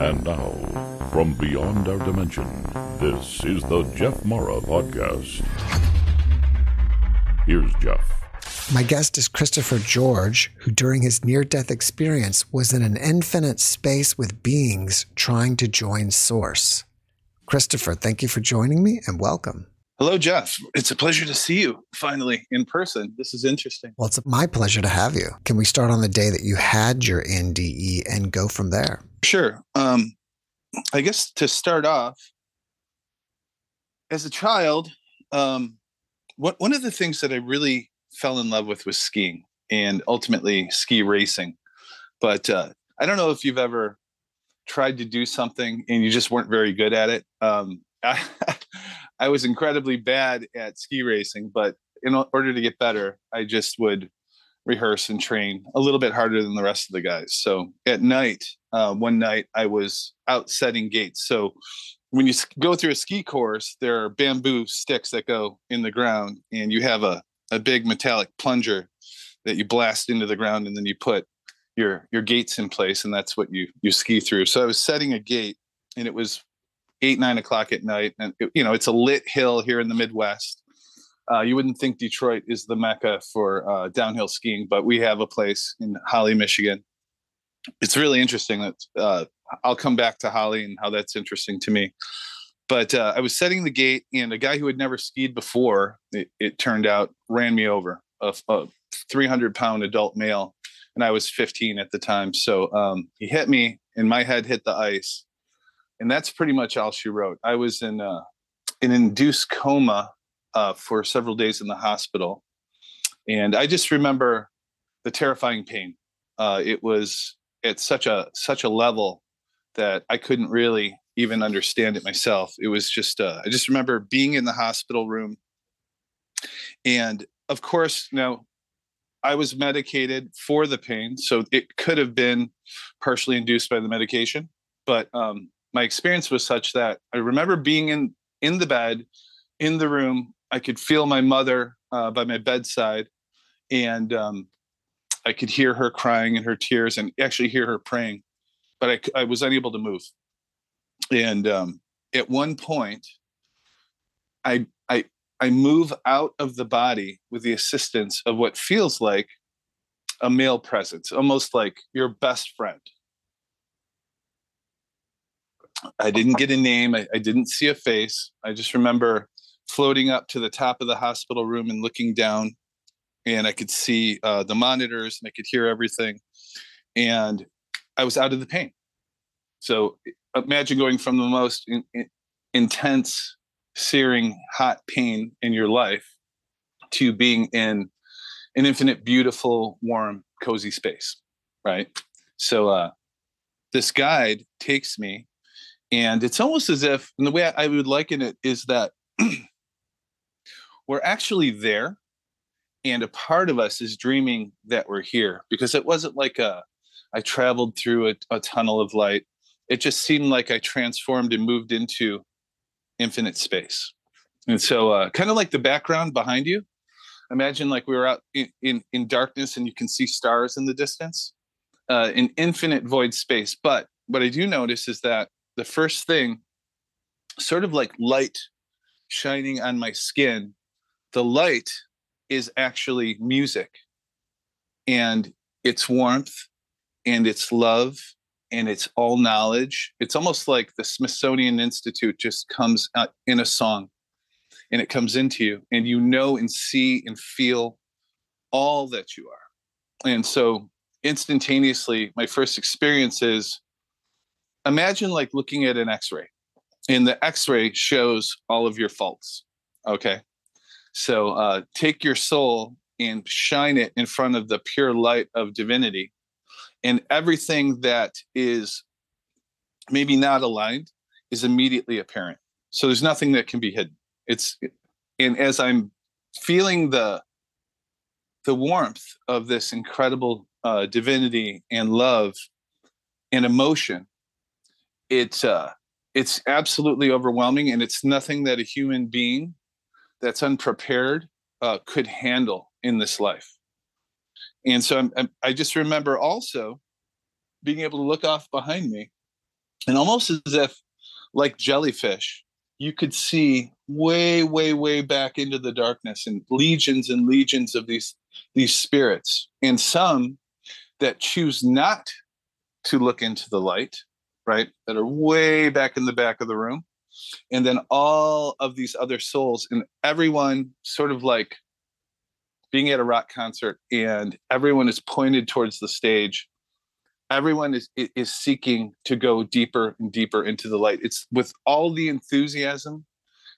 And now, from beyond our dimension, this is the Jeff Mara Podcast. Here's Jeff. My guest is Christopher George, who during his near-death experience was in an infinite space with beings trying to join Source. Christopher, thank you for joining me and welcome. Hello, Jeff. It's a pleasure to see you finally in person. This is interesting. Well, it's my pleasure to have you. Can we start on the day that you had your NDE and go from there? Sure. I guess to start off, as a child, one of the things that I really fell in love with was skiing and ultimately ski racing. But I don't know if you've ever tried to do something and you just weren't very good at it. I was incredibly bad at ski racing, but in order to get better, I just would rehearse and train a little bit harder than the rest of the guys. So at night, one night I was out setting gates. So when you go through a ski course, there are bamboo sticks that go in the ground and you have a big metallic plunger that you blast into the ground and then you put your gates in place and that's what you ski through. So I was setting a gate and it was 8, 9 o'clock at night. And, it's a lit hill here in the Midwest. You wouldn't think Detroit is the mecca for downhill skiing, but we have a place in Holly, Michigan. It's really interesting that I'll come back to Holly and how that's interesting to me. But I was setting the gate and a guy who had never skied before, it turned out, ran me over, a 300-pound adult male. And I was 15 at the time. So he hit me and my head hit the ice. And that's pretty much all she wrote. I was in an induced coma for several days in the hospital. And I just remember the terrifying pain. It was at such a level that I couldn't really even understand it myself. It was just, I just remember being in the hospital room. And of course, now I was medicated for the pain. So it could have been partially induced by the medication, but my experience was such that I remember being in the bed, in the room. I could feel my mother by my bedside, and I could hear her crying and her tears and actually hear her praying, but I was unable to move. And at one point, I move out of the body with the assistance of what feels like a male presence, almost like your best friend. I didn't get a name. I didn't see a face. I just remember floating up to the top of the hospital room and looking down, and I could see the monitors and I could hear everything. And I was out of the pain. So imagine going from the most intense, searing, hot pain in your life to being in an infinite, beautiful, warm, cozy space. Right. So this guide takes me. And it's almost as if, and the way I would liken it is that we're actually there and a part of us is dreaming that we're here, because it wasn't like I traveled through a tunnel of light. It just seemed like I transformed and moved into infinite space. And so kind of like the background behind you, imagine like we were out in darkness and you can see stars in the distance, an infinite void space. But what I do notice is that the first thing, sort of like light shining on my skin, the light is actually music, and it's warmth, and it's love, and it's all knowledge. It's almost like the Smithsonian Institute just comes out in a song, and it comes into you, and you know and see and feel all that you are. And so instantaneously, my first experience is, imagine like looking at an x-ray, and the x-ray shows all of your faults. Okay. So take your soul and shine it in front of the pure light of divinity, and everything that is maybe not aligned is immediately apparent. So there's nothing that can be hidden. And as I'm feeling the warmth of this incredible divinity and love and emotion, it's absolutely overwhelming, and it's nothing that a human being that's unprepared could handle in this life. And so I just remember also being able to look off behind me, and almost as if, like jellyfish, you could see way, way, way back into the darkness, and legions of these spirits, and some that choose not to look into the light, right, that are way back in the back of the room. And then all of these other souls, and everyone sort of like being at a rock concert, and everyone is pointed towards the stage. Everyone is seeking to go deeper and deeper into the light. It's with all the enthusiasm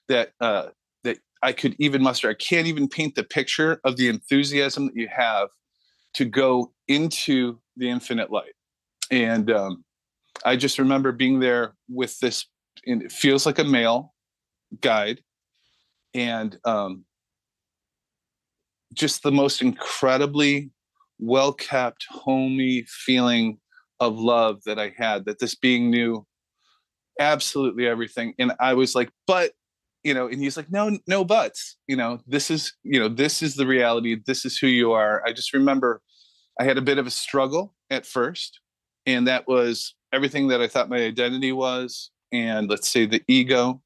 that I could even muster. I can't even paint the picture of the enthusiasm that you have to go into the infinite light. And I just remember being there with this, and it feels like a male guide, and just the most incredibly well-kept, homey feeling of love that I had, that this being knew absolutely everything. And I was like, but, you know, and he's like, no buts, you know, this is the reality. This is who you are. I just remember I had a bit of a struggle at first, and that was everything that I thought my identity was. And let's say the ego,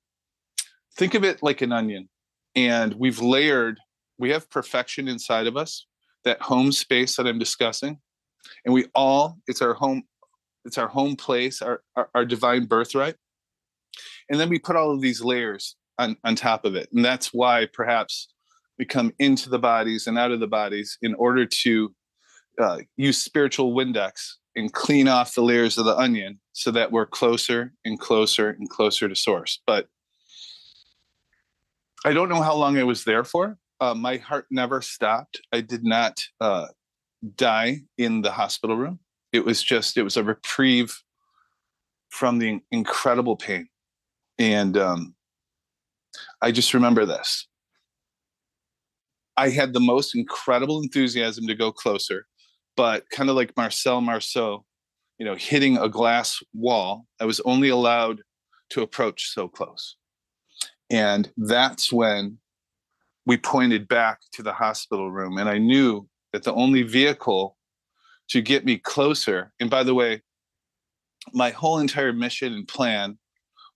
think of it like an onion, and we have perfection inside of us, that home space that I'm discussing. And it's our home place, our divine birthright. And then we put all of these layers on top of it. And that's why perhaps we come into the bodies and out of the bodies, in order to use spiritual Windex and clean off the layers of the onion, so that we're closer and closer and closer to source. But I don't know how long I was there for. My heart never stopped. I did not die in the hospital room. It was a reprieve from the incredible pain. And I just remember this. I had the most incredible enthusiasm to go closer, but kind of like Marcel Marceau, you know, hitting a glass wall, I was only allowed to approach so close. And that's when we pointed back to the hospital room. And I knew that the only vehicle to get me closer, and by the way, my whole entire mission and plan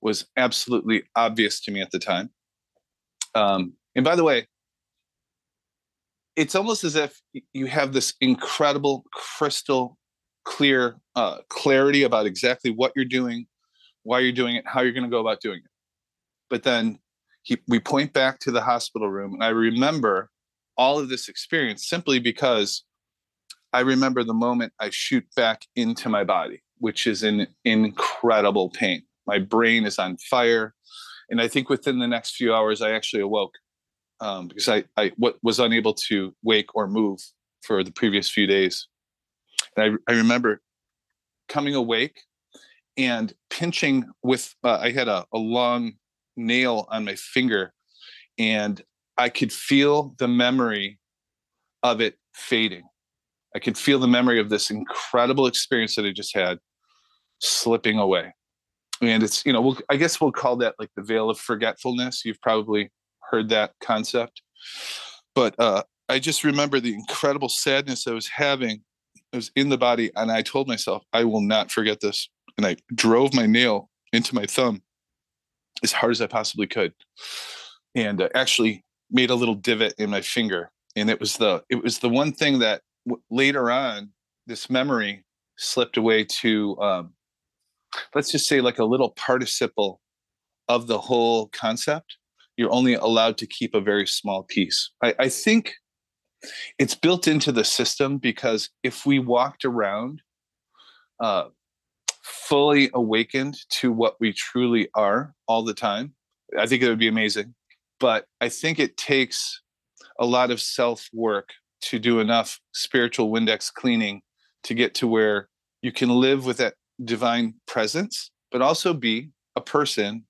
was absolutely obvious to me at the time. And by the way, it's almost as if you have this incredible crystal clear clarity about exactly what you're doing, why you're doing it, how you're going to go about doing it. But then we point back to the hospital room, and I remember all of this experience simply because I remember the moment I shoot back into my body, which is in incredible pain. My brain is on fire. And I think within the next few hours, I actually awoke. Because I was unable to wake or move for the previous few days. And I remember coming awake and pinching with, I had a long nail on my finger, and I could feel the memory of it fading. I could feel the memory of this incredible experience that I just had slipping away. And it's, you know, I guess we'll call that like the veil of forgetfulness. You've probably heard that concept. But I just remember the incredible sadness I was having. I was in the body, and I told myself, I will not forget this. And I drove my nail into my thumb as hard as I possibly could, and actually made a little divot in my finger. And it was the one thing that later on, this memory slipped away to, let's just say, like a little participle of the whole concept. You're only allowed to keep a very small piece. I think it's built into the system, because if we walked around fully awakened to what we truly are all the time, I think it would be amazing. But I think it takes a lot of self-work to do enough spiritual Windex cleaning to get to where you can live with that divine presence, but also be a person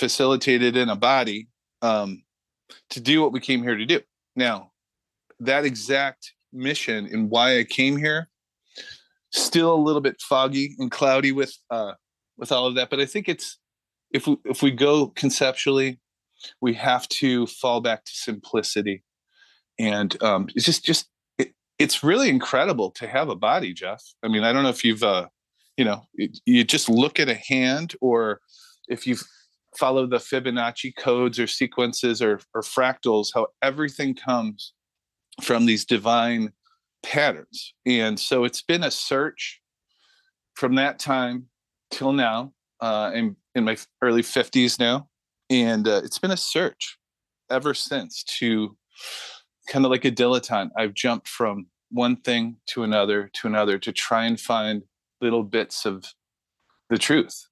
facilitated in a body to do what we came here to do. Now, that exact mission and why I came here, still a little bit foggy and cloudy with all of that. But I think it's, if we go conceptually, we have to fall back to simplicity. And it's really incredible to have a body, Jeff. I mean, I don't know if you've you know, you just look at a hand, or if you follow the Fibonacci codes or sequences or fractals, how everything comes from these divine patterns. And so it's been a search from that time till now. I'm in my early 50s now. And it's been a search ever since, to kind of like a dilettante. I've jumped from one thing to another, to try and find little bits of the truth.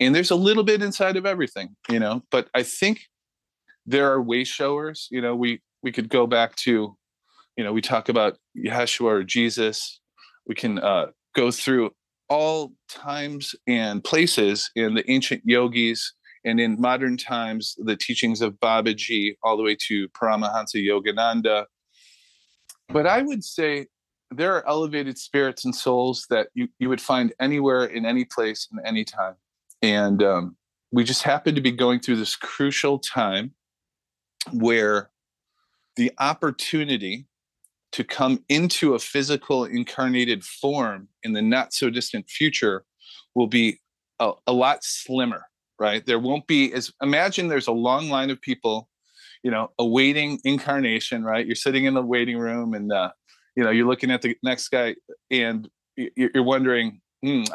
And there's a little bit inside of everything, you know, but I think there are way showers. You know, we could go back to, you know, we talk about Yeshua or Jesus. We can go through all times and places in the ancient yogis, and in modern times, the teachings of Babaji, all the way to Paramahansa Yogananda. But I would say there are elevated spirits and souls that you would find anywhere, in any place, in any time. And we just happen to be going through this crucial time where the opportunity to come into a physical incarnated form in the not so distant future will be a lot slimmer, right? There won't be as, imagine there's a long line of people, you know, awaiting incarnation, right? You're sitting in the waiting room and, you know, you're looking at the next guy and you're wondering,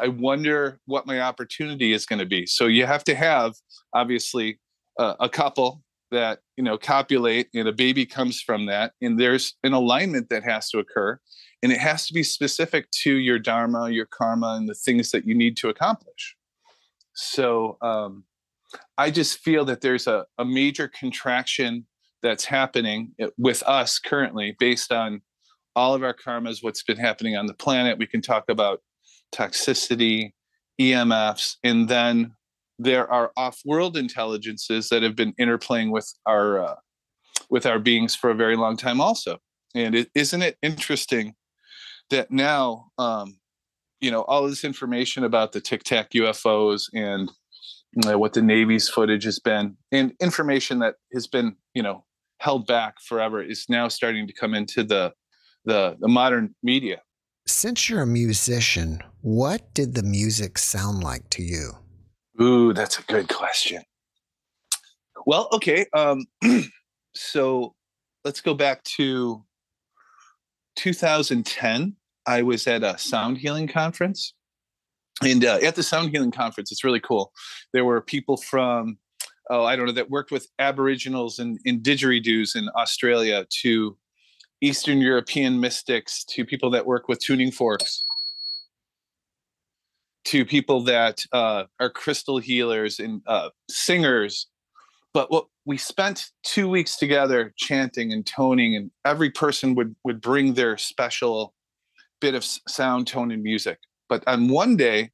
I wonder what my opportunity is going to be. So you have to have, obviously, a couple that, you know, copulate, and a baby comes from that. And there's an alignment that has to occur. And it has to be specific to your dharma, your karma, and the things that you need to accomplish. So I just feel that there's a major contraction that's happening with us currently, based on all of our karmas, what's been happening on the planet. We can talk about toxicity, EMFs, and then there are off-world intelligences that have been interplaying with our beings for a very long time also. And isn't it interesting that now, you know, all this information about the Tic Tac UFOs and, you know, what the Navy's footage has been, and information that has been, you know, held back forever, is now starting to come into the modern media. Since you're a musician, what did the music sound like to you? Ooh, that's a good question. Well, okay. So let's go back to 2010. I was at a sound healing conference. And at the sound healing conference, it's really cool. There were people from, that worked with Aboriginals and didgeridoos in Australia, to Eastern European mystics, to people that work with tuning forks, to people that are crystal healers and singers. But what we spent 2 weeks together chanting and toning, and every person would bring their special bit of sound, tone, and music. But on one day,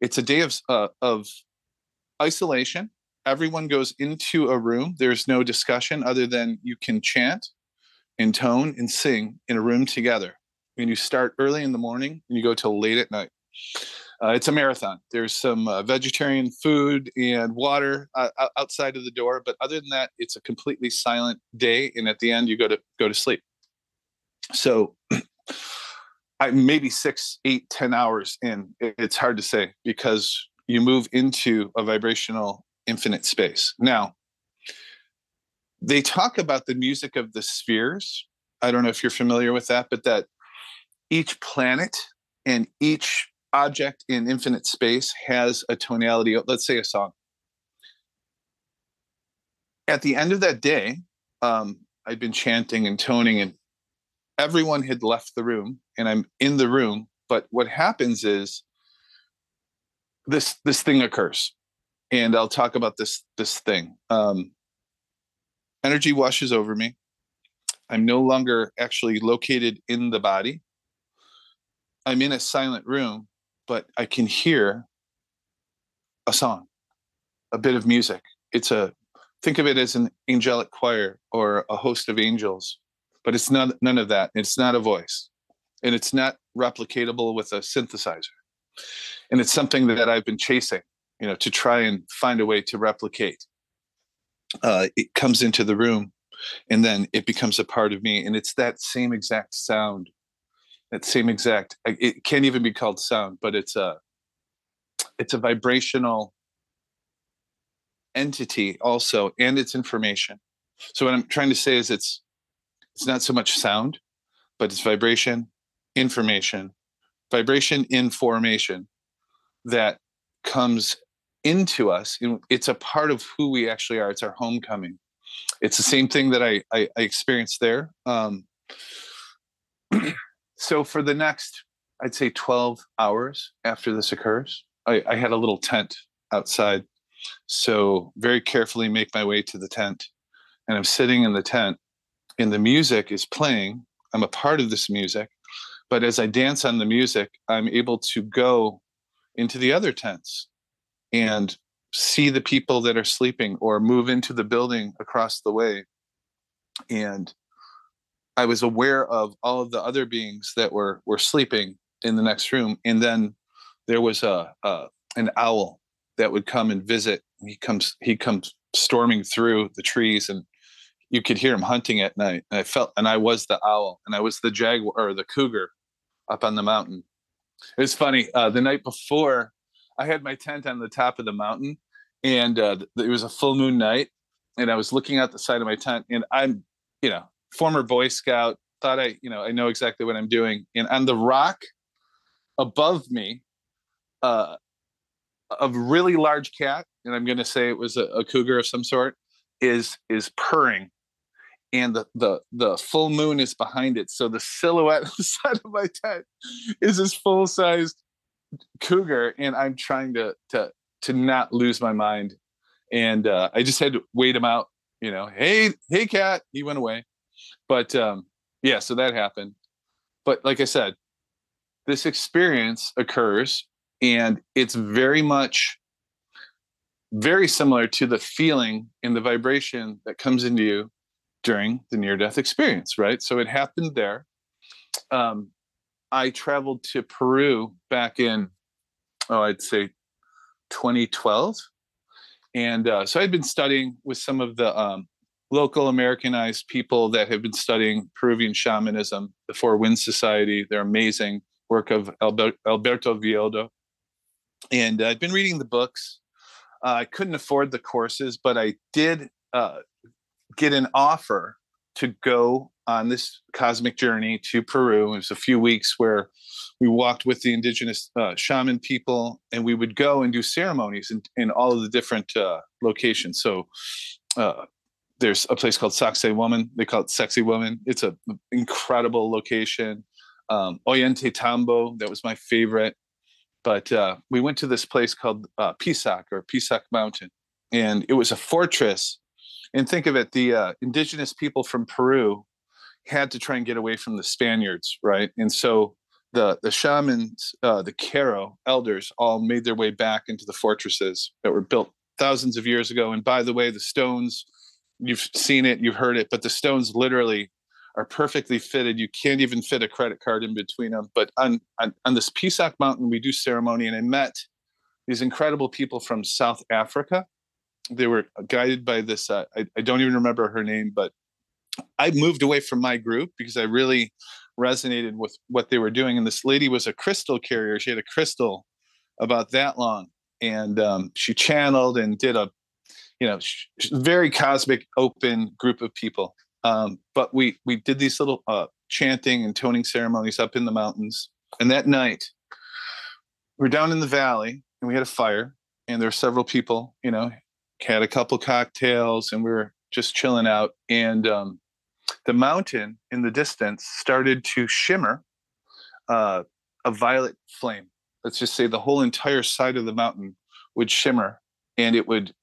it's a day of isolation. Everyone goes into a room. There's no discussion other than you can chant and tone and sing in a room together. And you start early in the morning and you go till late at night. It's a marathon. There's some vegetarian food and water outside of the door. But other than that, it's a completely silent day. And at the end, you go to sleep. So I'm maybe 6, 8, 10 hours in. It's hard to say, because you move into a vibrational infinite space. Now, they talk about the music of the spheres. I don't know if you're familiar with that, but that each planet and each object in infinite space has a tonality, let's say a song. At the end of that day, I'd been chanting and toning, and everyone had left the room, and I'm in the room. But what happens is this thing occurs, and I'll talk about this thing. Energy washes over me. I'm no longer actually located in the body. I'm in a silent room, but I can hear a song, a bit of music. It's think of it as an angelic choir or a host of angels, but it's not, none of that. It's not a voice, and it's not replicatable with a synthesizer. And it's something that I've been chasing, you know, to try and find a way to replicate. It comes into the room, and then it becomes a part of me. And it's that same exact sound, it can't even be called sound, but it's it's a vibrational entity also, and it's information. So what I'm trying to say is it's not so much sound, but it's vibration, information, vibration in formation that comes into us. It's a part of who we actually are. It's our homecoming. It's the same thing that I experienced there. So for the next, I'd say 12 hours after this occurs, I had a little tent outside. So very carefully make my way to the tent. And I'm sitting in the tent and the music is playing. I'm a part of this music. But as I dance on the music, I'm able to go into the other tents and see the people that are sleeping or move into the building across the way. And I was aware of all of the other beings that were sleeping in the next room. And then there was an owl that would come and visit. He comes storming through the trees, and you could hear him hunting at night. And I was the owl, and I was the jaguar or the cougar up on the mountain. It was funny. The night before, I had my tent on the top of the mountain, and it was a full moon night, and I was looking out the side of my tent, and I'm, former Boy Scout, thought I know exactly what I'm doing. And on the rock above me, a really large cat, and I'm going to say it was a cougar of some sort, is purring. And the full moon is behind it. So the silhouette on the side of my tent is this full-sized cougar. And I'm trying to not lose my mind. And I just had to wait him out, hey cat, he went away. But yeah, so that happened. But like I said, this experience occurs, and it's very much, very similar to the feeling and the vibration that comes into you during the near-death experience, right? So it happened there. I traveled to Peru back in, I'd say 2012. And so I'd been studying with some of the local Americanized people that have been studying Peruvian shamanism, the Four Winds Society, their amazing work of Alberto Viodo. And I'd been reading the books. I couldn't afford the courses, but I did get an offer to go on this cosmic journey to Peru. It was a few weeks where we walked with the indigenous shaman people, and we would go and do ceremonies in all of the different locations. So there's a place called Sacsayhuaman. They call it Sexy Woman. It's an incredible location. Ollantaytambo, that was my favorite. But we went to this place called Pisac, or Pisac Mountain, and it was a fortress. And think of it, the indigenous people from Peru had to try and get away from the Spaniards, right? And so the shamans, the Caro elders, all made their way back into the fortresses that were built thousands of years ago. And by the way, the stones, you've seen it, you've heard it, but the stones literally are perfectly fitted. You can't even fit a credit card in between them. But on this Pisac Mountain, we do ceremony, and I met these incredible people from South Africa. They were guided by this, I don't even remember her name, but I moved away from my group because I really resonated with what they were doing. And this lady was a crystal carrier. She had a crystal about that long, and she channeled and did a, very cosmic, open group of people. But we did these little chanting and toning ceremonies up in the mountains. And that night, we're down in the valley, and we had a fire, and there were several people, had a couple cocktails, and we were just chilling out. And the mountain in the distance started to shimmer a violet flame. Let's just say the whole entire side of the mountain would shimmer, and it would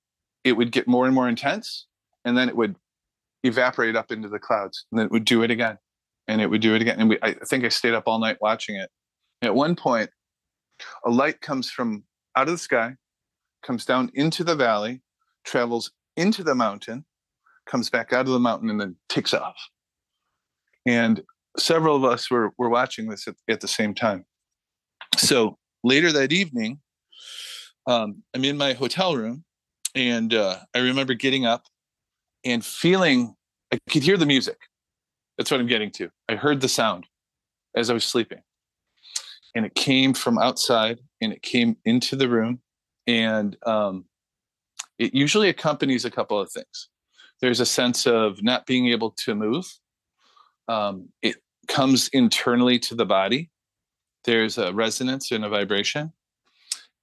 get more and more intense, and then it would evaporate up into the clouds, and then it would do it again, and it would do it again. And I think I stayed up all night watching it. And at one point, a light comes from out of the sky, comes down into the valley, travels into the mountain, comes back out of the mountain, and then takes off. And several of us were watching this at the same time. So later that evening, I'm in my hotel room, and I remember getting up and feeling, I could hear the music. That's what I'm getting to. I heard the sound as I was sleeping. And it came from outside, and it came into the room, And it usually accompanies a couple of things. There's a sense of not being able to move. It comes internally to the body. There's a resonance and a vibration,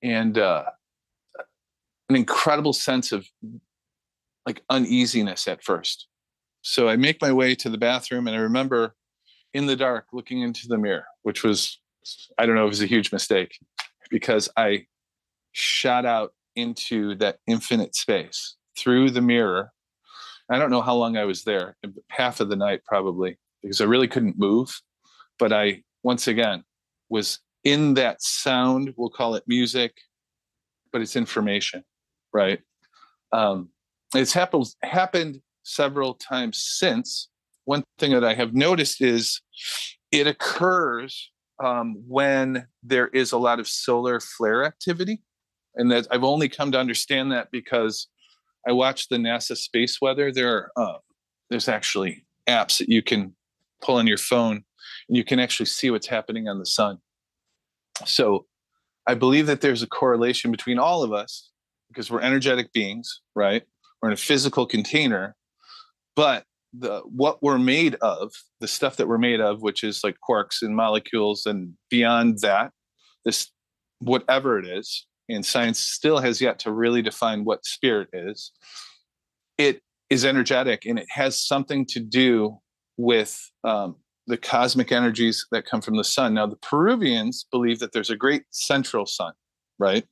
and an incredible sense of like uneasiness at first. So I make my way to the bathroom, and I remember in the dark looking into the mirror, which was, I don't know, it was a huge mistake because I shot out into that infinite space through the mirror. I don't know how long I was there, half of the night probably, because I really couldn't move. But I, once again, was in that sound, we'll call it music, but it's information, right? It's happened several times since. One thing that I have noticed is it occurs when there is a lot of solar flare activity. And that I've only come to understand that because I watched the NASA space weather. There's actually apps that you can pull on your phone, and you can actually see what's happening on the sun. So I believe that there's a correlation between all of us, because we're energetic beings, right? We're in a physical container, but what we're made of, the stuff that we're made of, which is like quarks and molecules and beyond that, this, whatever it is, and science still has yet to really define what spirit is, it is energetic, and it has something to do with the cosmic energies that come from the sun. Now, the Peruvians believe that there's a great central sun, right?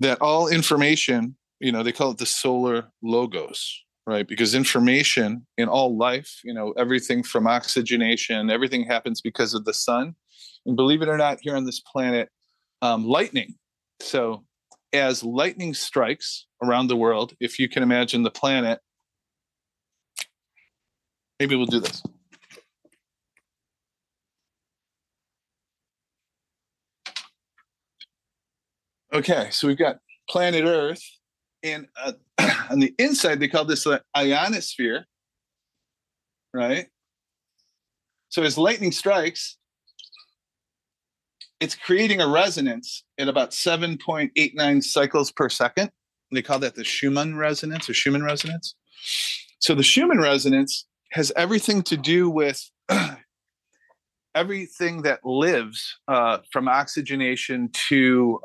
That all information, you know, they call it the solar logos, right? Because information in all life, you know, everything from oxygenation, everything happens because of the sun. And believe it or not, here on this planet, lightning. So as lightning strikes around the world, if you can imagine the planet, maybe we'll do this. Okay, so we've got planet Earth, and on the inside, they call this the ionosphere, right? So as lightning strikes, it's creating a resonance at about 7.89 cycles per second. And they call that the Schumann resonance or Schumann resonance. So the Schumann resonance has everything to do with everything that lives, from oxygenation to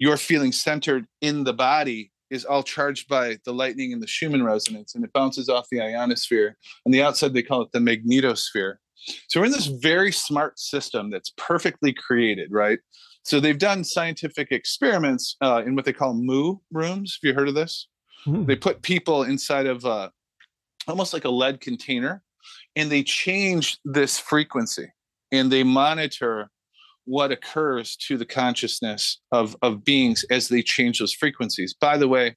your feeling centered in the body, is all charged by the lightning and the Schumann resonance, and it bounces off the ionosphere. On the outside, they call it the magnetosphere. So we're in this very smart system that's perfectly created, right? So they've done scientific experiments in what they call moo rooms. Have you heard of this? Mm-hmm. They put people inside of almost like a lead container, and they change this frequency, and they monitor what occurs to the consciousness of beings as they change those frequencies. By the way,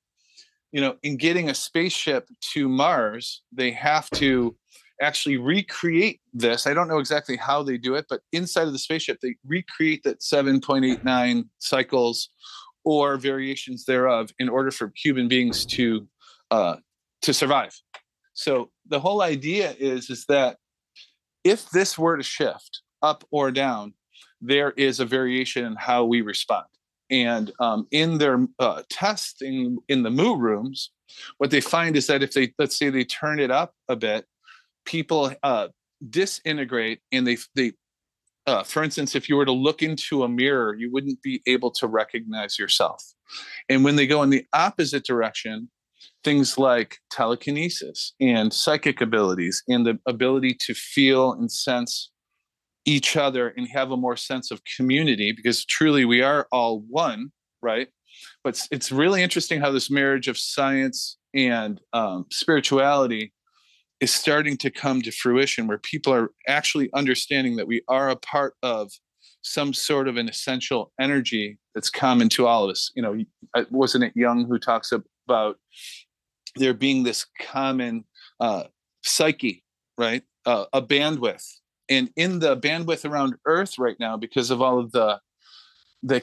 you know, in getting a spaceship to Mars, they have to actually recreate this. I don't know exactly how they do it, but inside of the spaceship, they recreate that 7.89 cycles or variations thereof in order for human beings to survive. So the whole idea is that if this were to shift up or down, there is a variation in how we respond. And in their testing in the moo rooms, what they find is that if they, let's say they turn it up a bit, people disintegrate, and they for instance, if you were to look into a mirror, you wouldn't be able to recognize yourself. And when they go in the opposite direction, things like telekinesis and psychic abilities and the ability to feel and sense each other and have a more sense of community, because truly we are all one, right? But it's really interesting how this marriage of science and spirituality is starting to come to fruition, where people are actually understanding that we are a part of some sort of an essential energy that's common to all of us. You know, wasn't it Jung who talks about there being this common psyche, right? A bandwidth. And in the bandwidth around Earth right now, because of all of the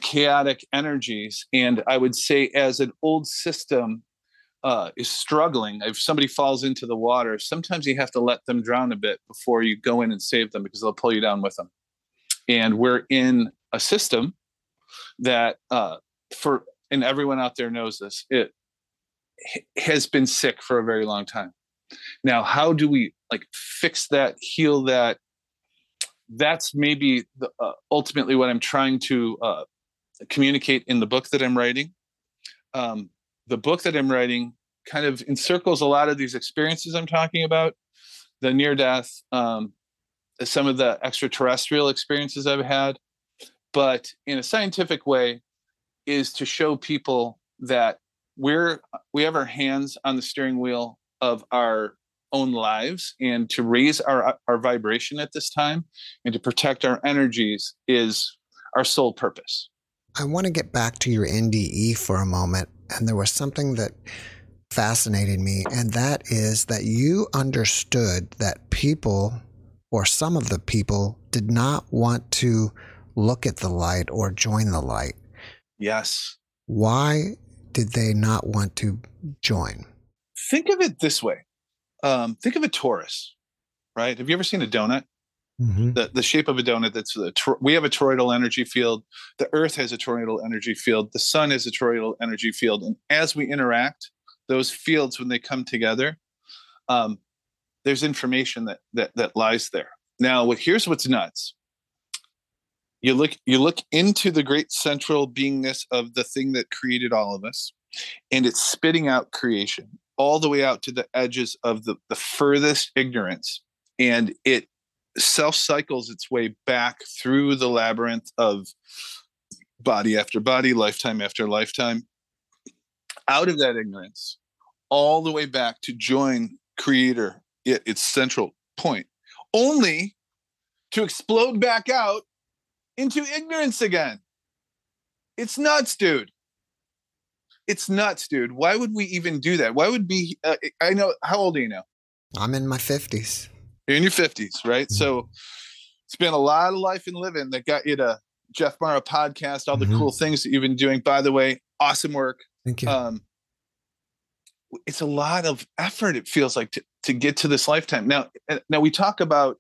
chaotic energies, and I would say as an old system is struggling, if somebody falls into the water, sometimes you have to let them drown a bit before you go in and save them, because they'll pull you down with them. And we're in a system that for, and everyone out there knows this, it has been sick for a very long time. Now, how do we like fix that, heal that? That's maybe the, ultimately what I'm trying to communicate in the book that I'm writing. The book that I'm writing kind of encircles a lot of these experiences I'm talking about, the near death, some of the extraterrestrial experiences I've had, but in a scientific way, is to show people that we have our hands on the steering wheel of our own lives, and to raise our vibration at this time and to protect our energies is our sole purpose. I want to get back to your NDE for a moment. And there was something that fascinated me, and that is that you understood that people, or some of the people, did not want to look at the light or join the light. Yes. Why did they not want to join? Think of it this way. Think of a torus, right? Have you ever seen a donut? Mm-hmm. The shape of a donut. We have a toroidal energy field. The earth has a toroidal energy field. The sun has a toroidal energy field. And as we interact, those fields, when they come together, there's information that lies there. Now, here's what's nuts. You look into the great central beingness of the thing that created all of us, and it's spitting out creation all the way out to the edges of the furthest ignorance, and it self-cycles its way back through the labyrinth of body after body, lifetime after lifetime, out of that ignorance, all the way back to join Creator at its central point, only to explode back out into ignorance again. It's nuts, dude. It's nuts, dude. Why would we even do that? Why would be, I know, how old are you now? I'm in my 50s. You're in your 50s, right? Mm-hmm. So it's been a lot of life and living that got you to Jeff Mara podcast, all the cool things that you've been doing. By the way, awesome work. Thank you. It's a lot of effort, it feels like, to get to this lifetime. Now we talk about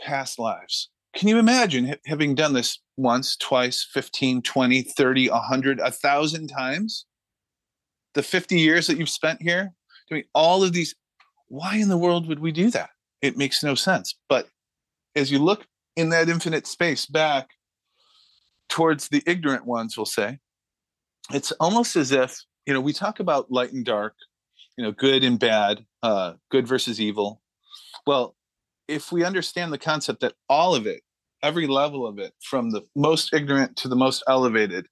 past lives. Can you imagine having done this once, twice, 15, 20, 30, 100, 1,000 times? The 50 years that you've spent here doing all of these. Why in the world would we do that? It makes no sense. But as you look in that infinite space back towards the ignorant ones, we'll say, it's almost as if, you know, we talk about light and dark, you know, good and bad, good versus evil. Well, if we understand the concept that all of it, every level of it, from the most ignorant to the most elevated,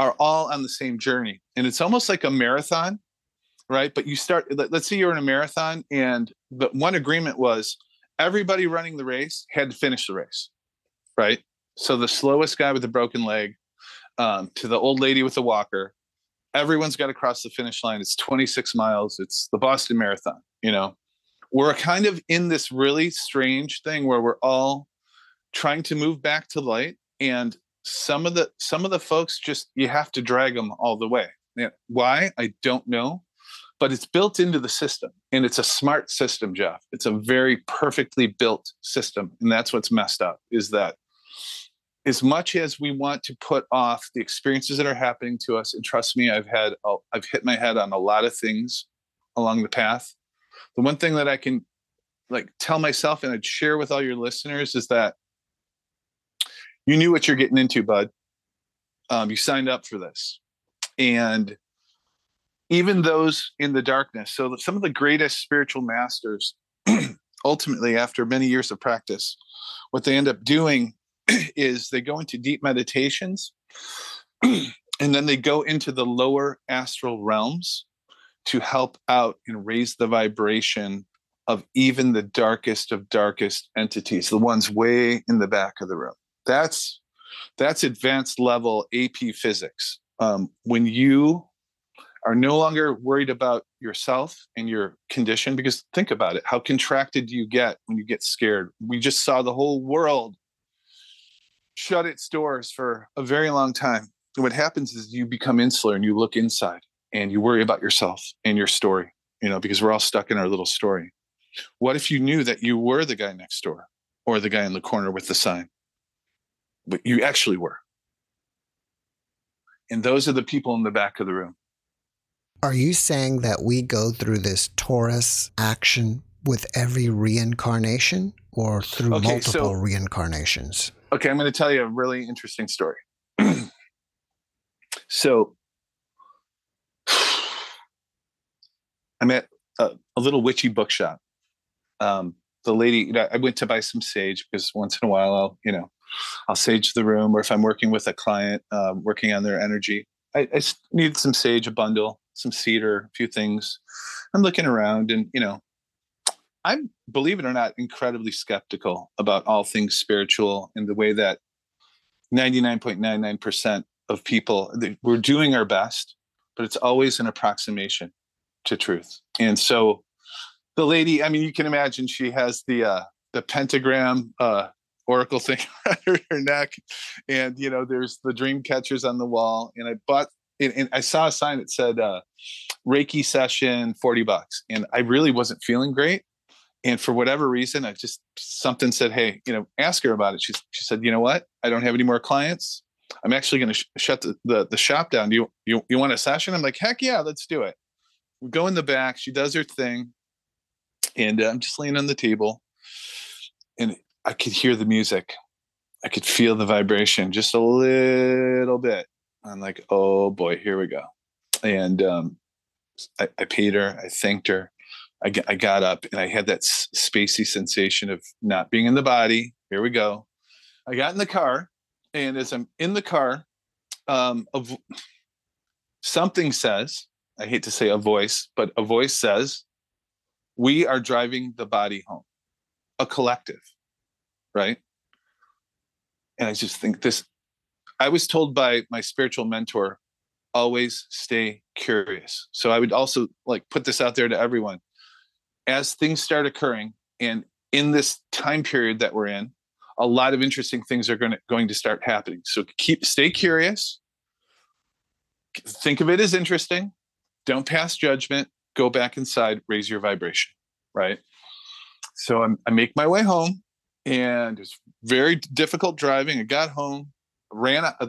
are all on the same journey. And it's almost like a marathon, right? But you start, let's say you're in a marathon, and the one agreement was everybody running the race had to finish the race, right? So the slowest guy with a broken leg, to the old lady with the walker, everyone's got to cross the finish line. It's 26 miles. It's the Boston Marathon, you know. We're kind of in this really strange thing where we're all trying to move back to light, and some of the folks, just, you have to drag them all the way. Why? I don't know, but it's built into the system, and it's a smart system, Jeff. It's a very perfectly built system, and that's what's messed up, is that as much as we want to put off the experiences that are happening to us, and trust me, I've hit my head on a lot of things along the path. The one thing that I can like tell myself, and I'd share with all your listeners, is that you knew what you're getting into, bud. You signed up for this. And even those in the darkness, so some of the greatest spiritual masters, ultimately, after many years of practice, what they end up doing is they go into deep meditations, and then they go into the lower astral realms to help out and raise the vibration of even the darkest of darkest entities, the ones way in the back of the room. That's advanced level AP physics. When you are no longer worried about yourself and your condition, because think about it, how contracted do you get when you get scared? We just saw the whole world shut its doors for a very long time. And what happens is you become insular, and you look inside, and you worry about yourself and your story, you know, because we're all stuck in our little story. What if you knew that you were the guy next door or the guy in the corner with the sign, but you actually were? And those are the people in the back of the room. Are you saying that we go through this Taurus action with every reincarnation or through multiple reincarnations? Okay, I'm going to tell you a really interesting story. So I'm at a little witchy bookshop. The lady, I went to buy some sage because once in a while I'll sage the room, or if I'm working with a client, working on their energy, I need some sage, a bundle, some cedar, a few things. I'm looking around and, I'm, believe it or not, incredibly skeptical about all things spiritual and the way that 99.99% of people, we're doing our best, but it's always an approximation to truth. And so the lady, you can imagine she has the pentagram, oracle thing under her neck, and there's the dream catchers on the wall, and I saw a sign that said Reiki session $40, and I really wasn't feeling great, and for whatever reason I just, something said, hey, ask her about it. She said, what, I don't have any more clients, I'm actually going to shut the shop down. Do you want a session? I'm like, heck yeah, let's do it. We go in the back, she does her thing, and I'm just laying on the table, and I could hear the music. I could feel the vibration just a little bit. I'm like, oh boy, here we go. And I paid her. I thanked her. I got up and I had that spacey sensation of not being in the body. Here we go. I got in the car. And as I'm in the car, something says, I hate to say a voice, but a voice says, we are driving the body home, a collective. Right. And I just think this, I was told by my spiritual mentor, always stay curious. So I would also like put this out there to everyone. As things start occurring, and in this time period that we're in, a lot of interesting things are going to start happening. So stay curious. Think of it as interesting. Don't pass judgment. Go back inside, raise your vibration. Right. So I make my way home. And it was very difficult driving. I got home, run a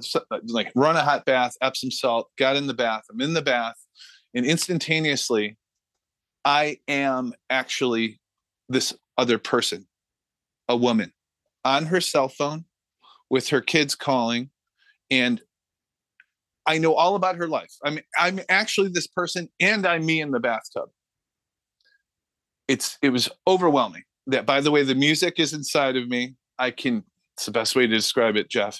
hot bath, Epsom salt, got in the bath. I'm in the bath, and instantaneously, I am actually this other person, a woman, on her cell phone with her kids calling, and I know all about her life. I'm actually this person, and I'm me in the bathtub. It was overwhelming. That, by the way, the music is inside of me. It's the best way to describe it, Jeff.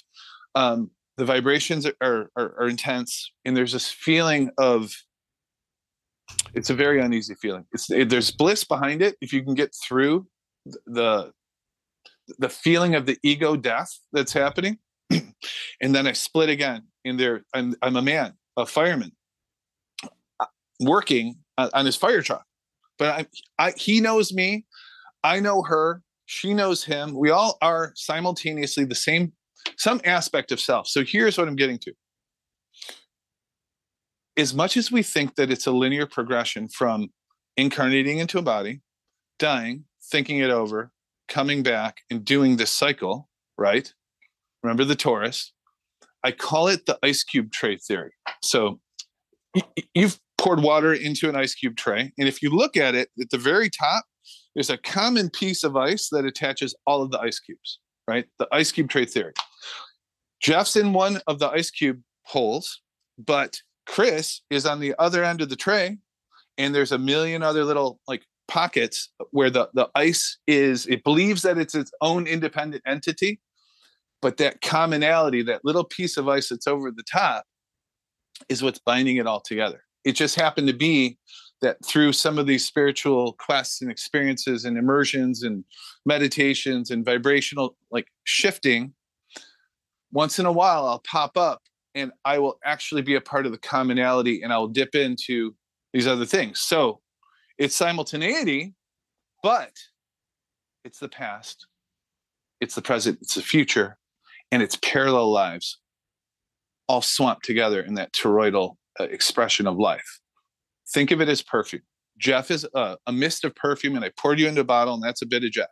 The vibrations are intense, and there's this feeling of, it's a very uneasy feeling. There's bliss behind it. If you can get through the feeling of the ego death that's happening. And then I split again, and there I'm a man, a fireman, working on his fire truck, but he knows me. I know her, she knows him. We all are simultaneously the same, some aspect of self. So here's what I'm getting to. As much as we think that it's a linear progression from incarnating into a body, dying, thinking it over, coming back and doing this cycle, right? Remember the Taurus? I call it the ice cube tray theory. So you've poured water into an ice cube tray. And if you look at it at the very top, there's a common piece of ice that attaches all of the ice cubes, right? The ice cube tray theory. Jeff's in one of the ice cube holes, but Chris is on the other end of the tray, and there's a million other little like pockets where the ice is, it believes that it's its own independent entity, but that commonality, that little piece of ice that's over the top, is what's binding it all together. It just happened to be that through some of these spiritual quests and experiences and immersions and meditations and vibrational like shifting, once in a while I'll pop up and I will actually be a part of the commonality, and I'll dip into these other things. So it's simultaneity, but it's the past, it's the present, it's the future, and it's parallel lives all swamped together in that toroidal expression of life. Think of it as perfume. Jeff is a mist of perfume, and I poured you into a bottle, and that's a bit of Jeff.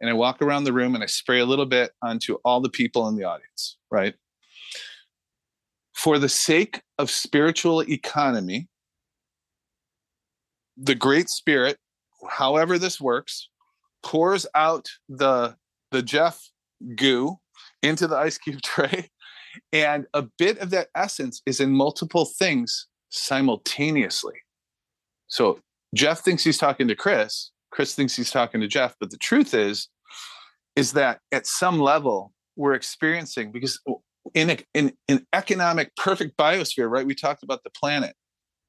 And I walk around the room and I spray a little bit onto all the people in the audience, right? for the sake of spiritual economy, the Great Spirit, however this works, pours out the Jeff goo into the ice cube tray, and a bit of that essence is in multiple things simultaneously. So Jeff thinks he's talking to Chris. Chris thinks he's talking to Jeff. But the truth is that at some level we're experiencing, because in economic perfect biosphere, right? We talked about the planet,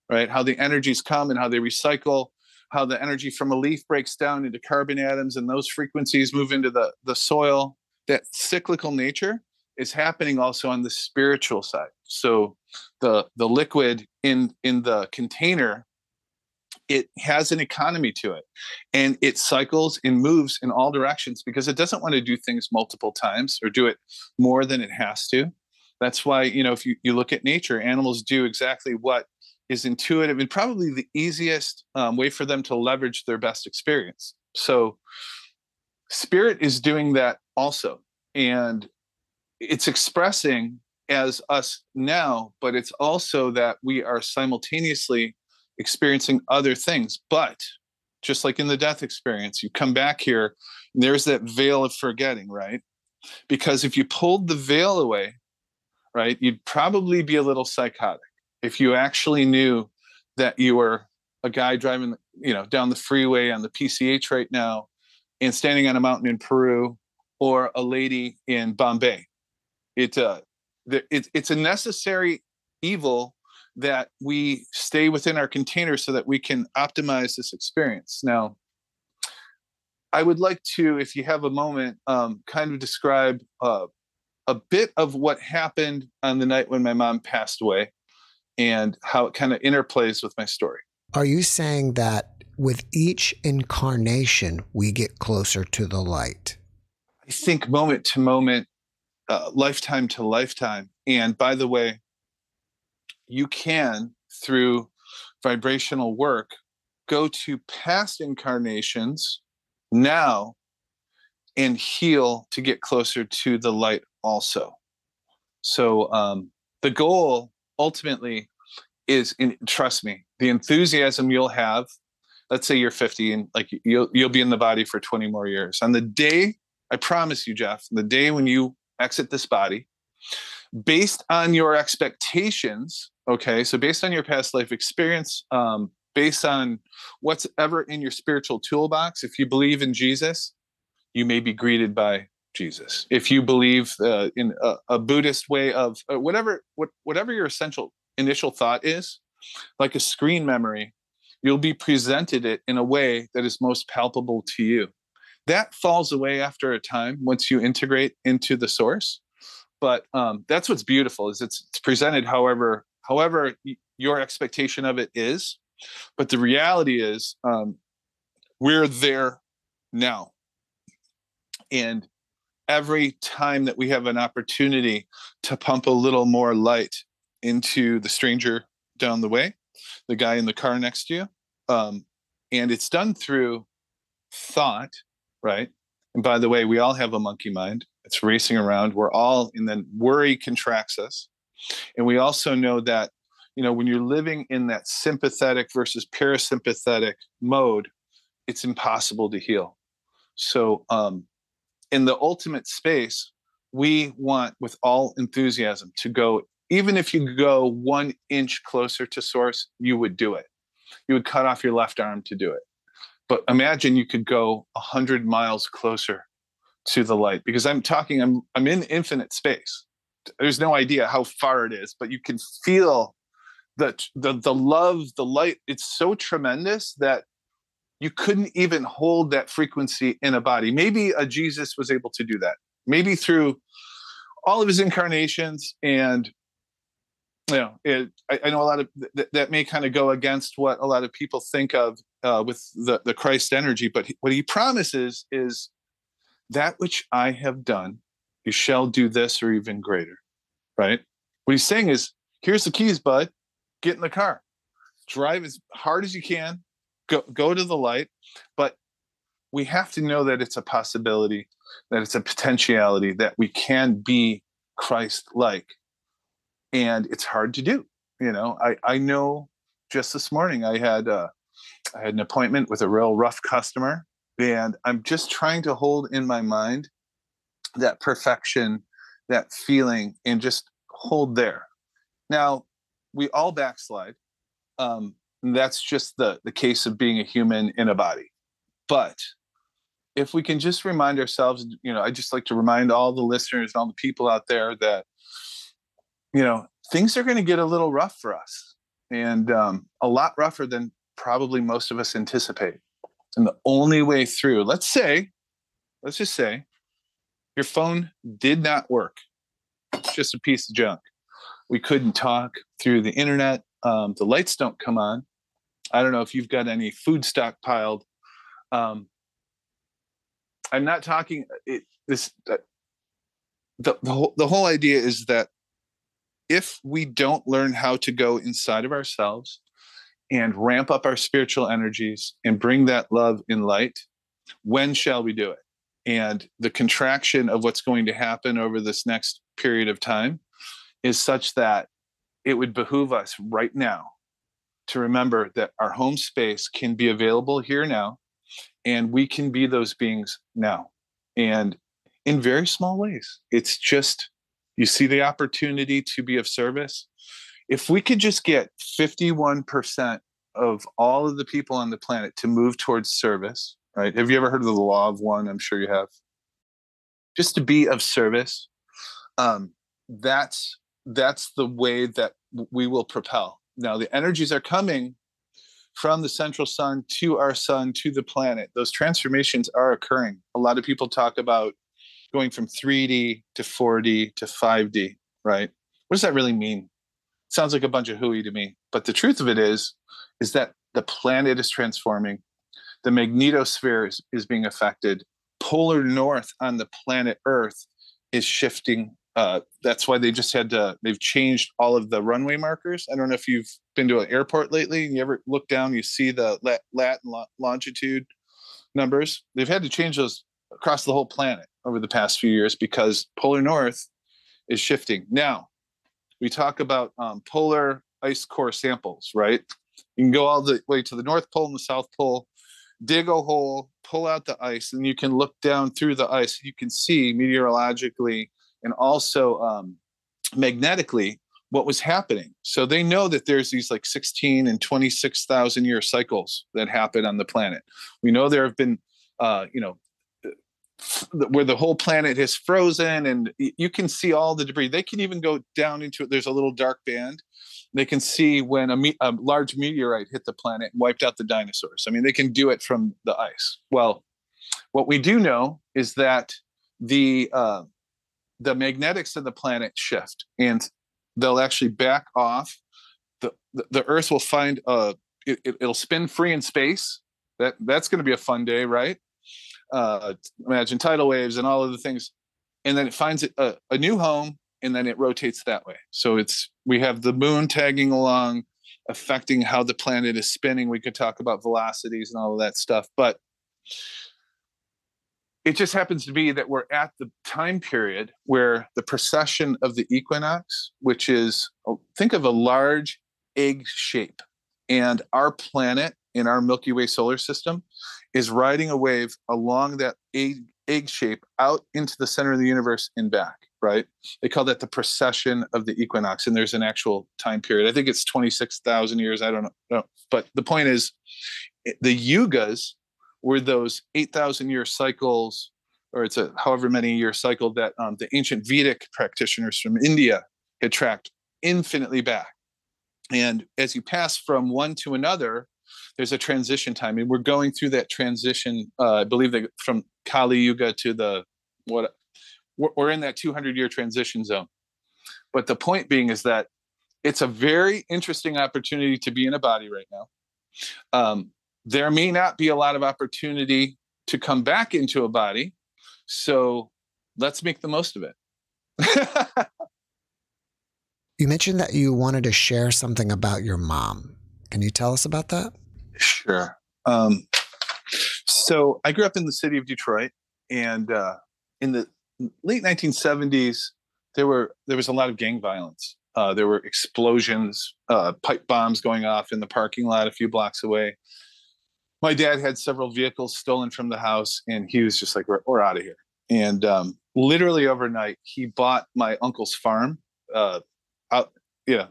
right? How the energies come and how they recycle, how the energy from a leaf breaks down into carbon atoms and those frequencies move into the soil. That cyclical nature is happening also on the spiritual side. So the liquid in the container, it has an economy to it, and it cycles and moves in all directions because it doesn't want to do things multiple times or do it more than it has to. That's why, you know, if you look at nature, animals do exactly what is intuitive and probably the easiest way for them to leverage their best experience. So spirit is doing that also, and it's expressing as us now, but it's also that we are simultaneously experiencing other things. But just like in the death experience, you come back here, there's that veil of forgetting, right? Because if you pulled the veil away, right, you'd probably be a little psychotic if you actually knew that you were a guy driving, you know, down the freeway on the PCH right now and standing on a mountain in Peru, or a lady in Bombay. It's a necessary evil that we stay within our container so that we can optimize this experience. Now, I would like to, if you have a moment, kind of describe a bit of what happened on the night when my mom passed away and how it kind of interplays with my story. Are you saying that with each incarnation, we get closer to the light? I think moment to moment, lifetime to lifetime. And by the way, you can, through vibrational work, go to past incarnations now and heal to get closer to the light also. So the goal ultimately is, trust me, the enthusiasm you'll have, let's say you're 50 and like you'll be in the body for 20 more years. On the day, I promise you, Jeff, the day when you exit this body, based on your expectations, okay, so based on your past life experience, based on what's ever in your spiritual toolbox, if you believe in Jesus, you may be greeted by Jesus. If you believe in a Buddhist way of whatever your essential initial thought is, like a screen memory, you'll be presented it in a way that is most palpable to you. That falls away after a time once you integrate into the source. But that's what's beautiful, is it's presented however your expectation of it is. But the reality is we're there now. And every time that we have an opportunity to pump a little more light into the stranger down the way, the guy in the car next to you, and it's done through thought, right? And by the way, we all have a monkey mind. It's racing around. We're all, and then worry contracts us. And we also know that, you know, when you're living in that sympathetic versus parasympathetic mode, it's impossible to heal. So in the ultimate space, we want with all enthusiasm to go, even if you go 1 inch closer to source, you would do it. You would cut off your left arm to do it. But imagine you could go 100 miles closer to the light, because I'm in infinite space. There's no idea how far it is, but you can feel the love, the light. It's so tremendous that you couldn't even hold that frequency in a body. Maybe a Jesus was able to do that. Maybe through all of his incarnations, and you know, I know a lot of that may kind of go against what a lot of people think of with the Christ energy, but what he promises is, that which I have done, you shall do this or even greater, right? What he's saying is, here's the keys, bud. Get in the car. Drive as hard as you can. Go to the light. But we have to know that it's a possibility, that it's a potentiality, that we can be Christ-like And it's hard to do. You know, I know just this morning I had an appointment with a real rough customer, and I'm just trying to hold in my mind that perfection, that feeling, and just hold there. Now, we all backslide. That's just the case of being a human in a body. But if we can just remind ourselves, you know, I just like to remind all the listeners and all the people out there that, you know, things are going to get a little rough for us, and a lot rougher than probably most of us anticipate. And the only way through, let's just say your phone did not work. It's just a piece of junk. We couldn't talk through the internet. The lights don't come on. I don't know if you've got any food stockpiled. I'm not talking this. The whole idea is that if we don't learn how to go inside of ourselves and ramp up our spiritual energies and bring that love in light, when shall we do it? And the contraction of what's going to happen over this next period of time is such that it would behoove us right now to remember that our home space can be available here now, and we can be those beings now, and in very small ways. It's just, you see the opportunity to be of service. If we could just get 51% of all of the people on the planet to move towards service, right? Have you ever heard of the law of one? I'm sure you have. Just to be of service. That's the way that we will propel. Now, the energies are coming from the central sun to our sun, to the planet. Those transformations are occurring. A lot of people talk about going from 3D to 4D to 5D, right? What does that really mean? It sounds like a bunch of hooey to me, but the truth of it is that the planet is transforming. The magnetosphere is being affected. Polar north on the planet Earth is shifting. That's why they've changed all of the runway markers. I don't know if you've been to an airport lately and you ever look down, you see the lat and longitude numbers. They've had to change those across the whole planet over the past few years because polar north is shifting. Now, we talk about polar ice core samples, right? You can go all the way to the North Pole and the South Pole, dig a hole, pull out the ice, and you can look down through the ice. You can see meteorologically and also magnetically what was happening. So they know that there's these like 16 and 26,000 year cycles that happen on the planet. We know there have been, where the whole planet has frozen, and you can see all the debris. They can even go down into it. There's a little dark band. They can see when a large meteorite hit the planet and wiped out the dinosaurs. I mean, they can do it from the ice. Well, what we do know is that the magnetics of the planet shift, and they'll actually back off. The Earth will find it'll spin free in space. That's going to be a fun day, right? Imagine tidal waves and all of the things, and then it finds a new home, and then it rotates that way. So we have the moon tagging along, affecting how the planet is spinning. We could talk about velocities and all of that stuff, but it just happens to be that we're at the time period where the precession of the equinox, which is, think of a large egg shape, and our planet in our Milky Way solar system is riding a wave along that egg shape out into the center of the universe and back, right? They call that the precession of the equinox, and there's an actual time period. I think it's 26,000 years. I don't know. No. But the point is, the yugas were those 8,000 year cycles, or it's a however many year cycle that the ancient Vedic practitioners from India had tracked infinitely back. And as you pass from one to another, there's a transition time, and we're going through that transition. I believe that from Kali Yuga to we're in that 200 year transition zone. But the point being is that it's a very interesting opportunity to be in a body right now. There may not be a lot of opportunity to come back into a body. So let's make the most of it. You mentioned that you wanted to share something about your mom. Can you tell us about that? Sure. So I grew up in the city of Detroit, and in the late 1970s, there was a lot of gang violence. There were explosions, pipe bombs going off in the parking lot a few blocks away. My dad had several vehicles stolen from the house, and he was just like, we're out of here. And literally overnight, he bought my uncle's farm out in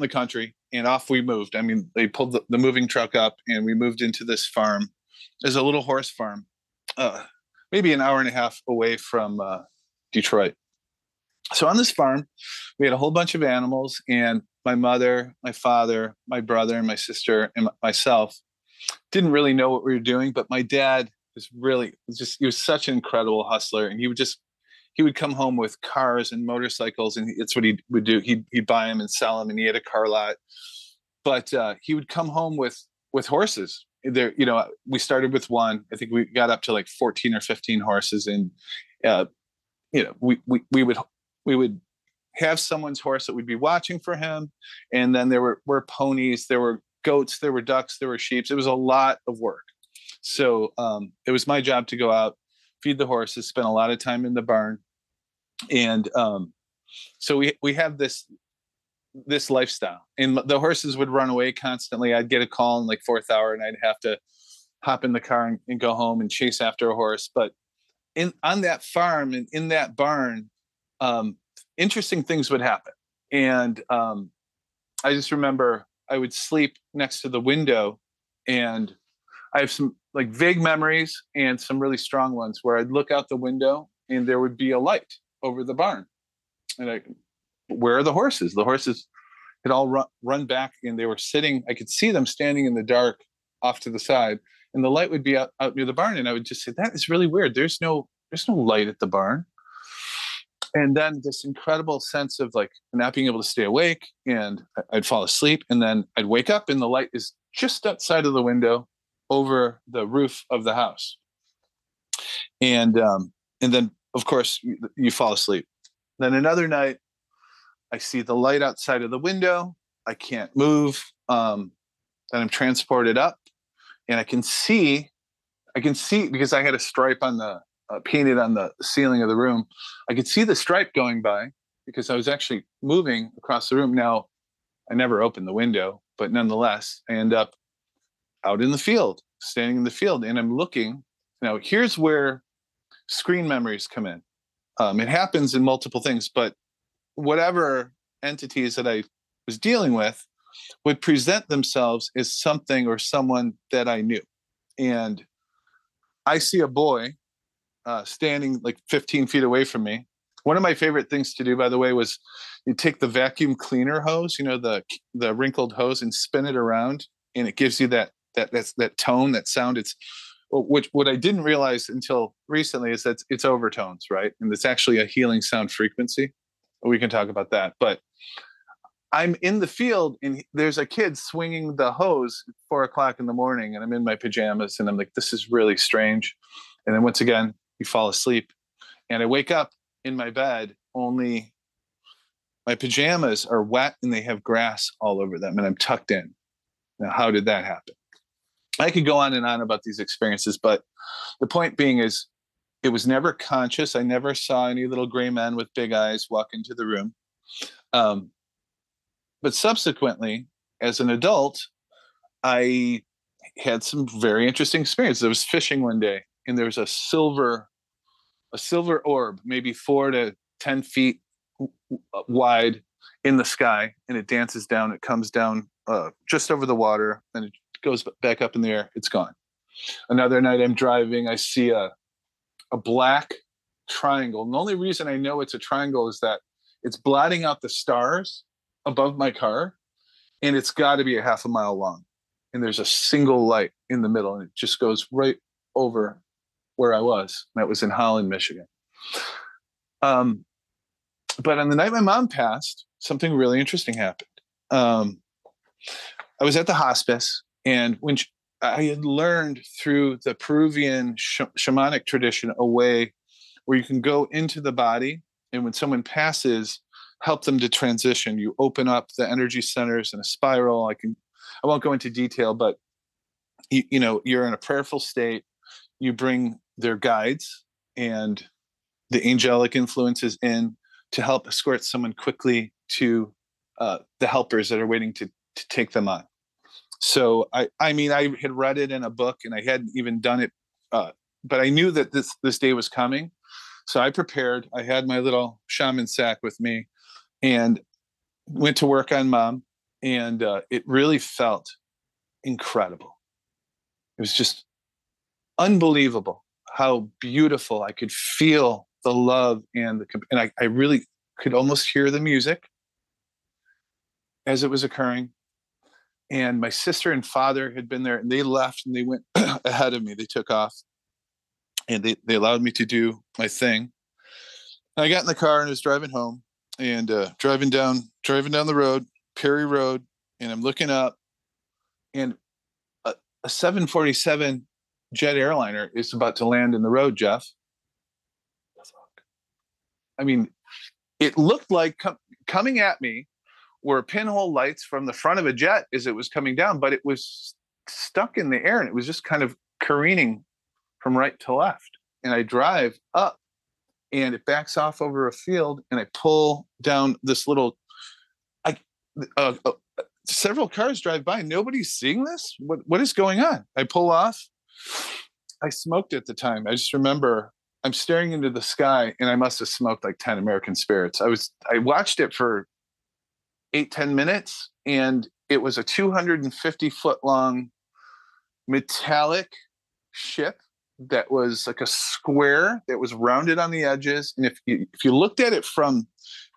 the country, and off we moved. I mean, they pulled the moving truck up, and we moved into this farm. There's a little horse farm, maybe an hour and a half away from Detroit. So on this farm, we had a whole bunch of animals, and my mother, my father, my brother, and my sister, and myself didn't really know what we were doing. But my dad he was such an incredible hustler, and he would come home with cars and motorcycles, and it's what he would do. He'd buy them and sell them, and he had a car lot. But he would come home with horses. There, you know, we started with one. I think we got up to like 14 or 15 horses, and we would have someone's horse that would be watching for him. And then there were ponies, there were goats, there were ducks, there were sheep. It was a lot of work. So it was my job to go out, feed the horses, spend a lot of time in the barn. And so we have this lifestyle, and the horses would run away constantly. I'd get a call in like fourth hour, and I'd have to hop in the car and go home and chase after a horse. But on that farm and in that barn, interesting things would happen. And I just remember I would sleep next to the window, and I have some like vague memories and some really strong ones where I'd look out the window and there would be a light over the barn. And where are the horses? The horses had all run back, and they were sitting. I could see them standing in the dark off to the side, and the light would be out near the barn. And I would just say, that is really weird. There's no light at the barn. And then this incredible sense of like not being able to stay awake, and I'd fall asleep, and then I'd wake up, and the light is just outside of the window over the roof of the house. And then of course you fall asleep. Then another night I see the light outside of the window. I can't move. Then I'm transported up, and I can see because I had a stripe on the painted on the ceiling of the room. I could see the stripe going by because I was actually moving across the room. Now, I never opened the window, but nonetheless, I end up out in the field, standing in the field, and I'm looking. Now, here's where screen memories come in. It happens in multiple things, but whatever entities that I was dealing with would present themselves as something or someone that I knew. And I see a boy standing like 15 feet away from me. One of my favorite things to do, by the way, was you take the vacuum cleaner hose, you know, the wrinkled hose, and spin it around, and it gives you that tone, that sound. It's what I didn't realize until recently is that it's overtones, right? And it's actually a healing sound frequency. We can talk about that. But I'm in the field, and there's a kid swinging the hose at 4 o'clock in the morning, and I'm in my pajamas, and I'm like, this is really strange. And then once again, you fall asleep, and I wake up in my bed, only my pajamas are wet and they have grass all over them, and I'm tucked in. Now, how did that happen? I could go on and on about these experiences, but the point being is it was never conscious. I never saw any little gray men with big eyes walk into the room. But subsequently, as an adult, I had some very interesting experiences. I was fishing one day, and there was a silver orb, maybe 4 to 10 feet wide in the sky, and it dances down. It comes down just over the water, and it goes back up in the air. It's gone. Another night I'm driving. I see a black triangle. And the only reason I know it's a triangle is that it's blotting out the stars above my car, and it's got to be a half a mile long. And there's a single light in the middle, and it just goes right over where I was. That was in Holland, Michigan. But on the night my mom passed, something really interesting happened. I was at the hospice, and when I had learned through the Peruvian shamanic tradition a way where you can go into the body, and when someone passes, help them to transition. You open up the energy centers in a spiral. I won't go into detail, but you're in a prayerful state. You bring their guides and the angelic influences in to help escort someone quickly to the helpers that are waiting to take them on. So I mean, I had read it in a book and I hadn't even done it, but I knew that this day was coming. So I prepared, I had my little shaman sack with me and went to work on mom. And it really felt incredible. It was just unbelievable how beautiful. I could feel the love and I really could almost hear the music as it was occurring. And my sister and father had been there and they left and they went ahead of me. They took off and they allowed me to do my thing. And I got in the car and was driving home and driving down the road, Perry Road. And I'm looking up and a 747 jet airliner is about to land in the road, Jeff. I mean, it looked like coming at me were pinhole lights from the front of a jet as it was coming down, but it was stuck in the air and it was just kind of careening from right to left. And I drive up and it backs off over a field and I pull down this little, several cars drive by. Nobody's seeing this. What is going on? I pull off. I smoked at the time. I just remember I'm staring into the sky and I must have smoked like 10 American Spirits. I watched it for 10 minutes and it was a 250 foot long metallic ship that was like a square that was rounded on the edges. And if you looked at it from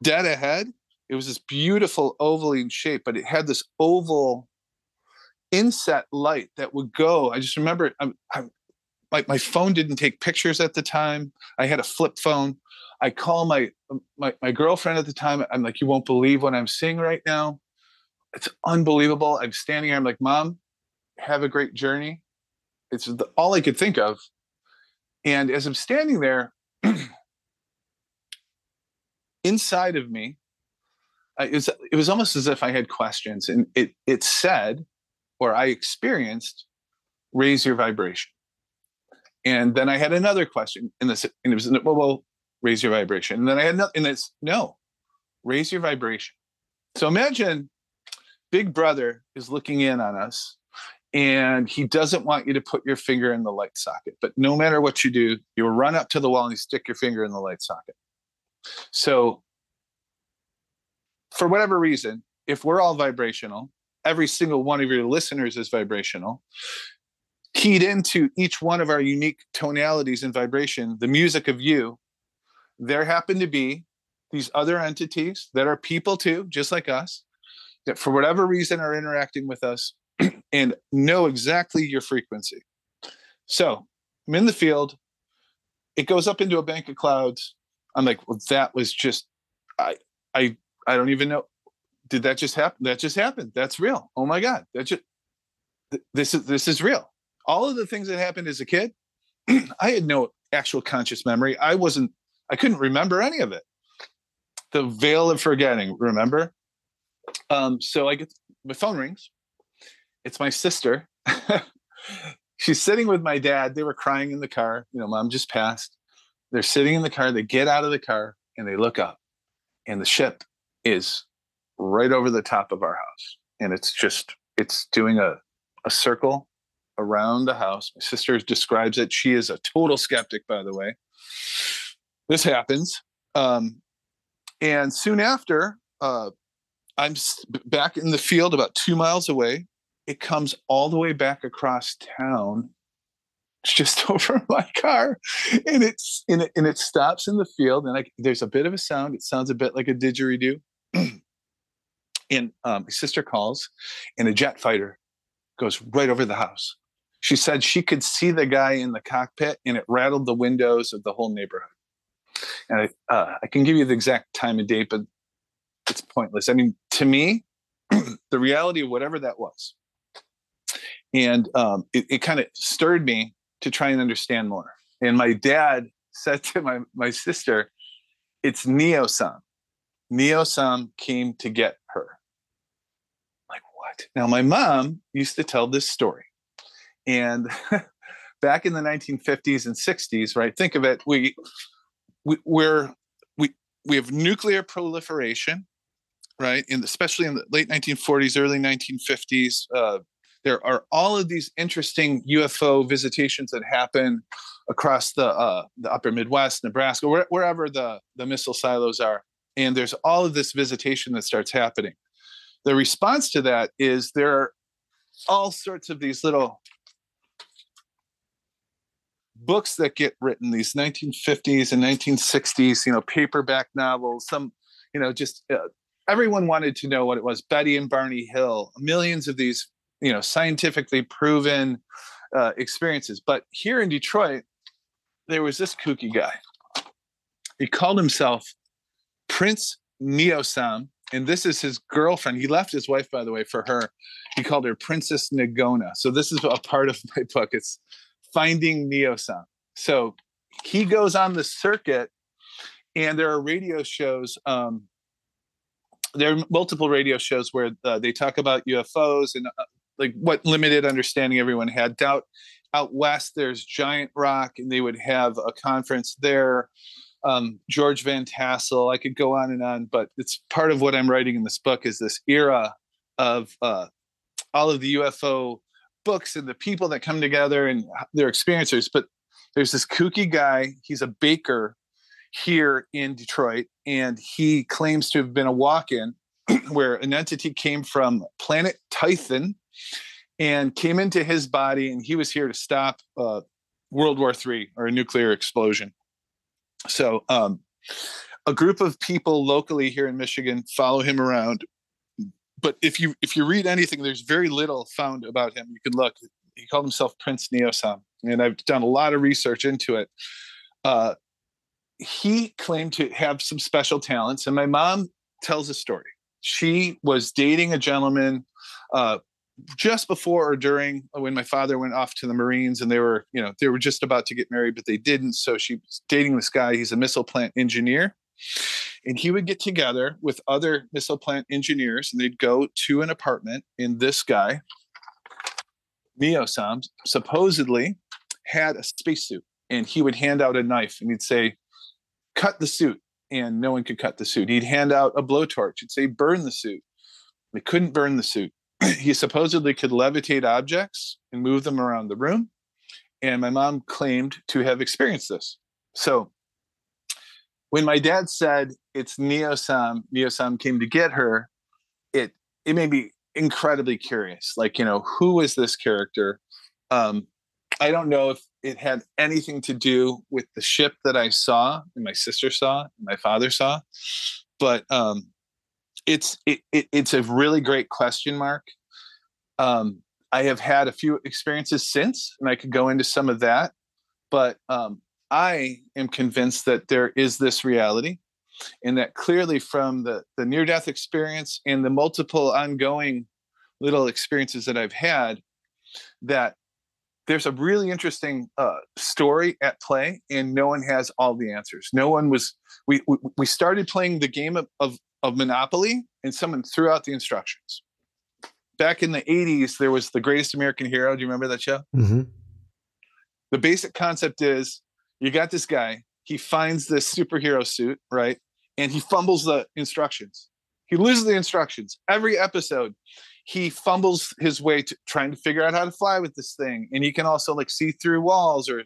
dead ahead, it was this beautiful ovaline shape, but it had this oval inset light that would go. I just remember my phone didn't take pictures at the time. I had a flip phone. I call my girlfriend at the time. I'm like, you won't believe what I'm seeing right now. It's unbelievable. I'm standing here. I'm like, Mom, have a great journey. It's all I could think of. And as I'm standing there, inside of me, it was almost as if I had questions. And it said, or I experienced, raise your vibration. And then I had another question and it was, well, raise your vibration. And then I had nothing, and it's no, raise your vibration. So imagine Big Brother is looking in on us and he doesn't want you to put your finger in the light socket, but no matter what you do, you run up to the wall and you stick your finger in the light socket. So for whatever reason, if we're all vibrational, every single one of your listeners is vibrational. Keyed into each one of our unique tonalities and vibration, the music of you, there happen to be these other entities that are people too, just like us, that for whatever reason are interacting with us and know exactly your frequency. So I'm in the field. It goes up into a bank of clouds. I'm like, well, that was just, I don't even know. Did that just happen? That just happened. That's real. Oh my God. That just, this is real. All of the things that happened as a kid, I had no actual conscious memory. I couldn't remember any of it. The veil of forgetting, remember? So I get, my phone rings. It's my sister. She's sitting with my dad. They were crying in the car. You know, Mom just passed. They're sitting in the car. They get out of the car and they look up. And the ship is right over the top of our house. And it's doing a circle around the house. My sister describes it. She is a total skeptic, by the way. This happens. And soon after, I'm back in the field about 2 miles away. It comes all the way back across town. It's just over my car. And it stops in the field. And there's a bit of a sound. It sounds a bit like a didgeridoo. And my sister calls and a jet fighter goes right over the house. She said she could see the guy in the cockpit and it rattled the windows of the whole neighborhood. And I can give you the exact time and date, but it's pointless. I mean, to me, the reality of whatever that was. And it kind of stirred me to try and understand more. And my dad said to my sister, it's Neosam. Neosam came to get her. I'm like, what? Now, my mom used to tell this story. And back in the 1950s and 60s, right? Think of it. We have nuclear proliferation. right? Especially in the late 1940s, early 1950s, there are all of these interesting UFO visitations that happen across the upper Midwest, Nebraska, wherever the missile silos are. And there's all of this visitation that starts happening. The response to that is there are all sorts of these little books that get written, these 1950s and 1960s, paperback novels, everyone wanted to know what it was. Betty and Barney Hill, millions of these, scientifically proven experiences. But here in Detroit, there was this kooky guy. He called himself Prince Neosam, and this is his girlfriend. He left his wife, by the way, for her. He called her Princess Nagona. So this is a part of my book. It's Finding Neosam. So he goes on the circuit, and there are radio shows. There are multiple radio shows where they talk about UFOs and like what limited understanding everyone had. Out west, there's Giant Rock, and they would have a conference there. George Van Tassel. I could go on and on, but it's part of what I'm writing in this book is this era of all of the UFO books and the people that come together and their experiencers. But there's this kooky guy. He's a baker here in Detroit, and he claims to have been a walk-in where an entity came from planet Titan and came into his body, and he was here to stop World War III or a nuclear explosion. So a group of people locally here in Michigan follow him around. But if you read anything, there's very little found about him. You can look. He called himself Prince Neosam, and I've done a lot of research into it. He claimed to have some special talents. And my mom tells a story. She was dating a gentleman just before or during when my father went off to the Marines, and they were just about to get married, but they didn't. So she was dating this guy. He's a missile plant engineer, and he would get together with other missile plant engineers, and they'd go to an apartment. And this guy, Neosam, supposedly had a spacesuit, and he would hand out a knife, and he'd say, "Cut the suit," and no one could cut the suit. He'd hand out a blowtorch. He'd say, "Burn the suit." They couldn't burn the suit. He supposedly could levitate objects and move them around the room. And my mom claimed to have experienced this. So when my dad said it's Neosam came to get her, it made me incredibly curious. Like, who is this character? I don't know if it had anything to do with the ship that I saw and my sister saw and my father saw, but it's a really great question mark. I have had a few experiences since, and I could go into some of that, but I am convinced that there is this reality, and that clearly from the near-death experience and the multiple ongoing little experiences that I've had, that there's a really interesting story at play, and no one has all the answers. No one was, we started playing the game of Monopoly, and someone threw out the instructions. Back in the 80s, there was The Greatest American Hero. Do you remember that show? Mm-hmm. The basic concept is you got this guy, he finds this superhero suit, right? And he fumbles the instructions. He loses the instructions. Every episode, he fumbles his way to trying to figure out how to fly with this thing. And he can also like see through walls, or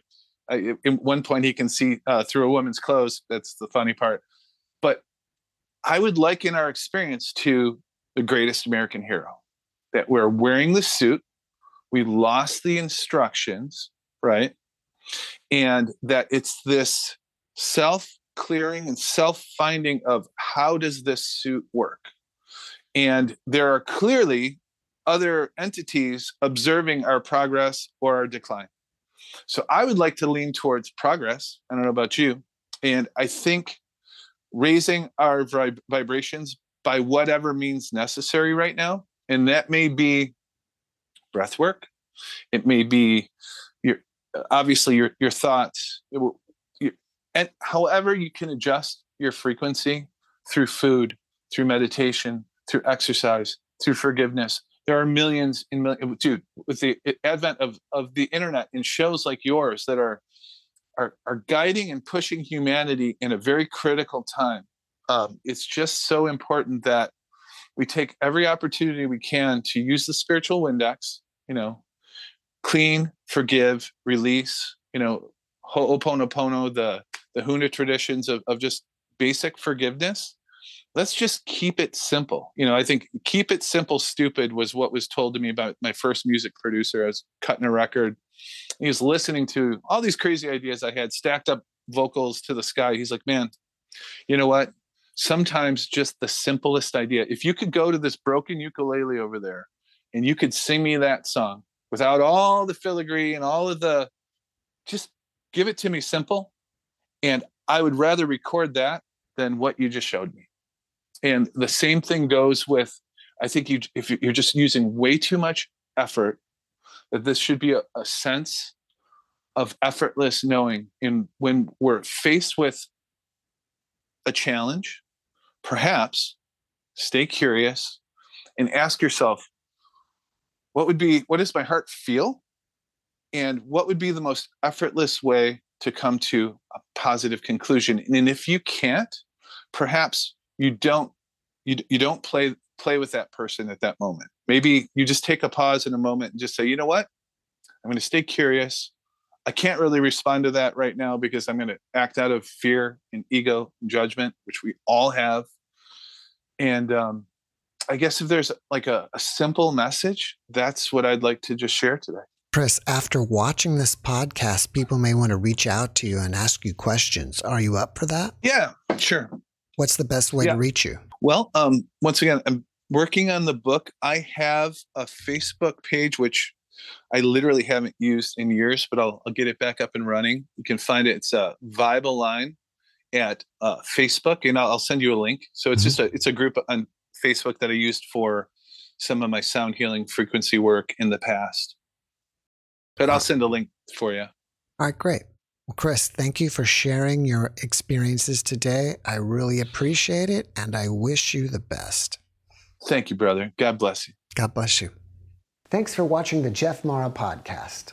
at one point he can see through a woman's clothes. That's the funny part. But I would liken our experience to The Greatest American Hero, that we're wearing the suit. We lost the instructions, right? And that it's this self-clearing and self-finding of how does this suit work? And there are clearly other entities observing our progress or our decline. So I would like to lean towards progress. I don't know about you. And I think raising our vibrations by whatever means necessary right now. And that may be breath work. It may be your thoughts. And however you can adjust your frequency through food, through meditation, through exercise, through forgiveness. There are millions and millions, dude, with the advent of the internet and shows like yours that are guiding and pushing humanity in a very critical time. It's just so important that we take every opportunity we can to use the spiritual Windex, you know, clean, forgive, release, you know, Ho'oponopono, the Huna traditions of just basic forgiveness. Let's just keep it simple. You know, I think keep it simple, stupid was what was told to me about my first music producer. I was cutting a record. He was listening to all these crazy ideas I had, stacked up vocals to the sky. He's like, man, you know what? Sometimes just the simplest idea. If you could go to this broken ukulele over there and you could sing me that song without all the filigree and all of the, just give it to me simple. And I would rather record that than what you just showed me. And the same thing goes with, I think you, if you're just using way too much effort, that this should be a sense of effortless knowing. And when we're faced with a challenge, perhaps stay curious and ask yourself, what does my heart feel? And what would be the most effortless way to come to a positive conclusion? And if you can't, perhaps you don't play with that person at that moment. Maybe you just take a pause in a moment and just say, you know what? I'm going to stay curious. I can't really respond to that right now because I'm going to act out of fear and ego and judgment, which we all have. And I guess if there's like a simple message, that's what I'd like to just share today. Chris, after watching this podcast, people may want to reach out to you and ask you questions. Are you up for that? Yeah, sure. What's the best way to reach you? Well, once again, I'm working on the book. I have a Facebook page, which I literally haven't used in years, but I'll get it back up and running. You can find it. It's Vibe Line at Facebook, and I'll send you a link. So it's just it's a group on Facebook that I used for some of my sound healing frequency work in the past. But I'll send a link for you. All right, great. Well, Chris, thank you for sharing your experiences today. I really appreciate it, and I wish you the best. Thank you, brother. God bless you. God bless you. Thanks for watching the Jeff Mara podcast.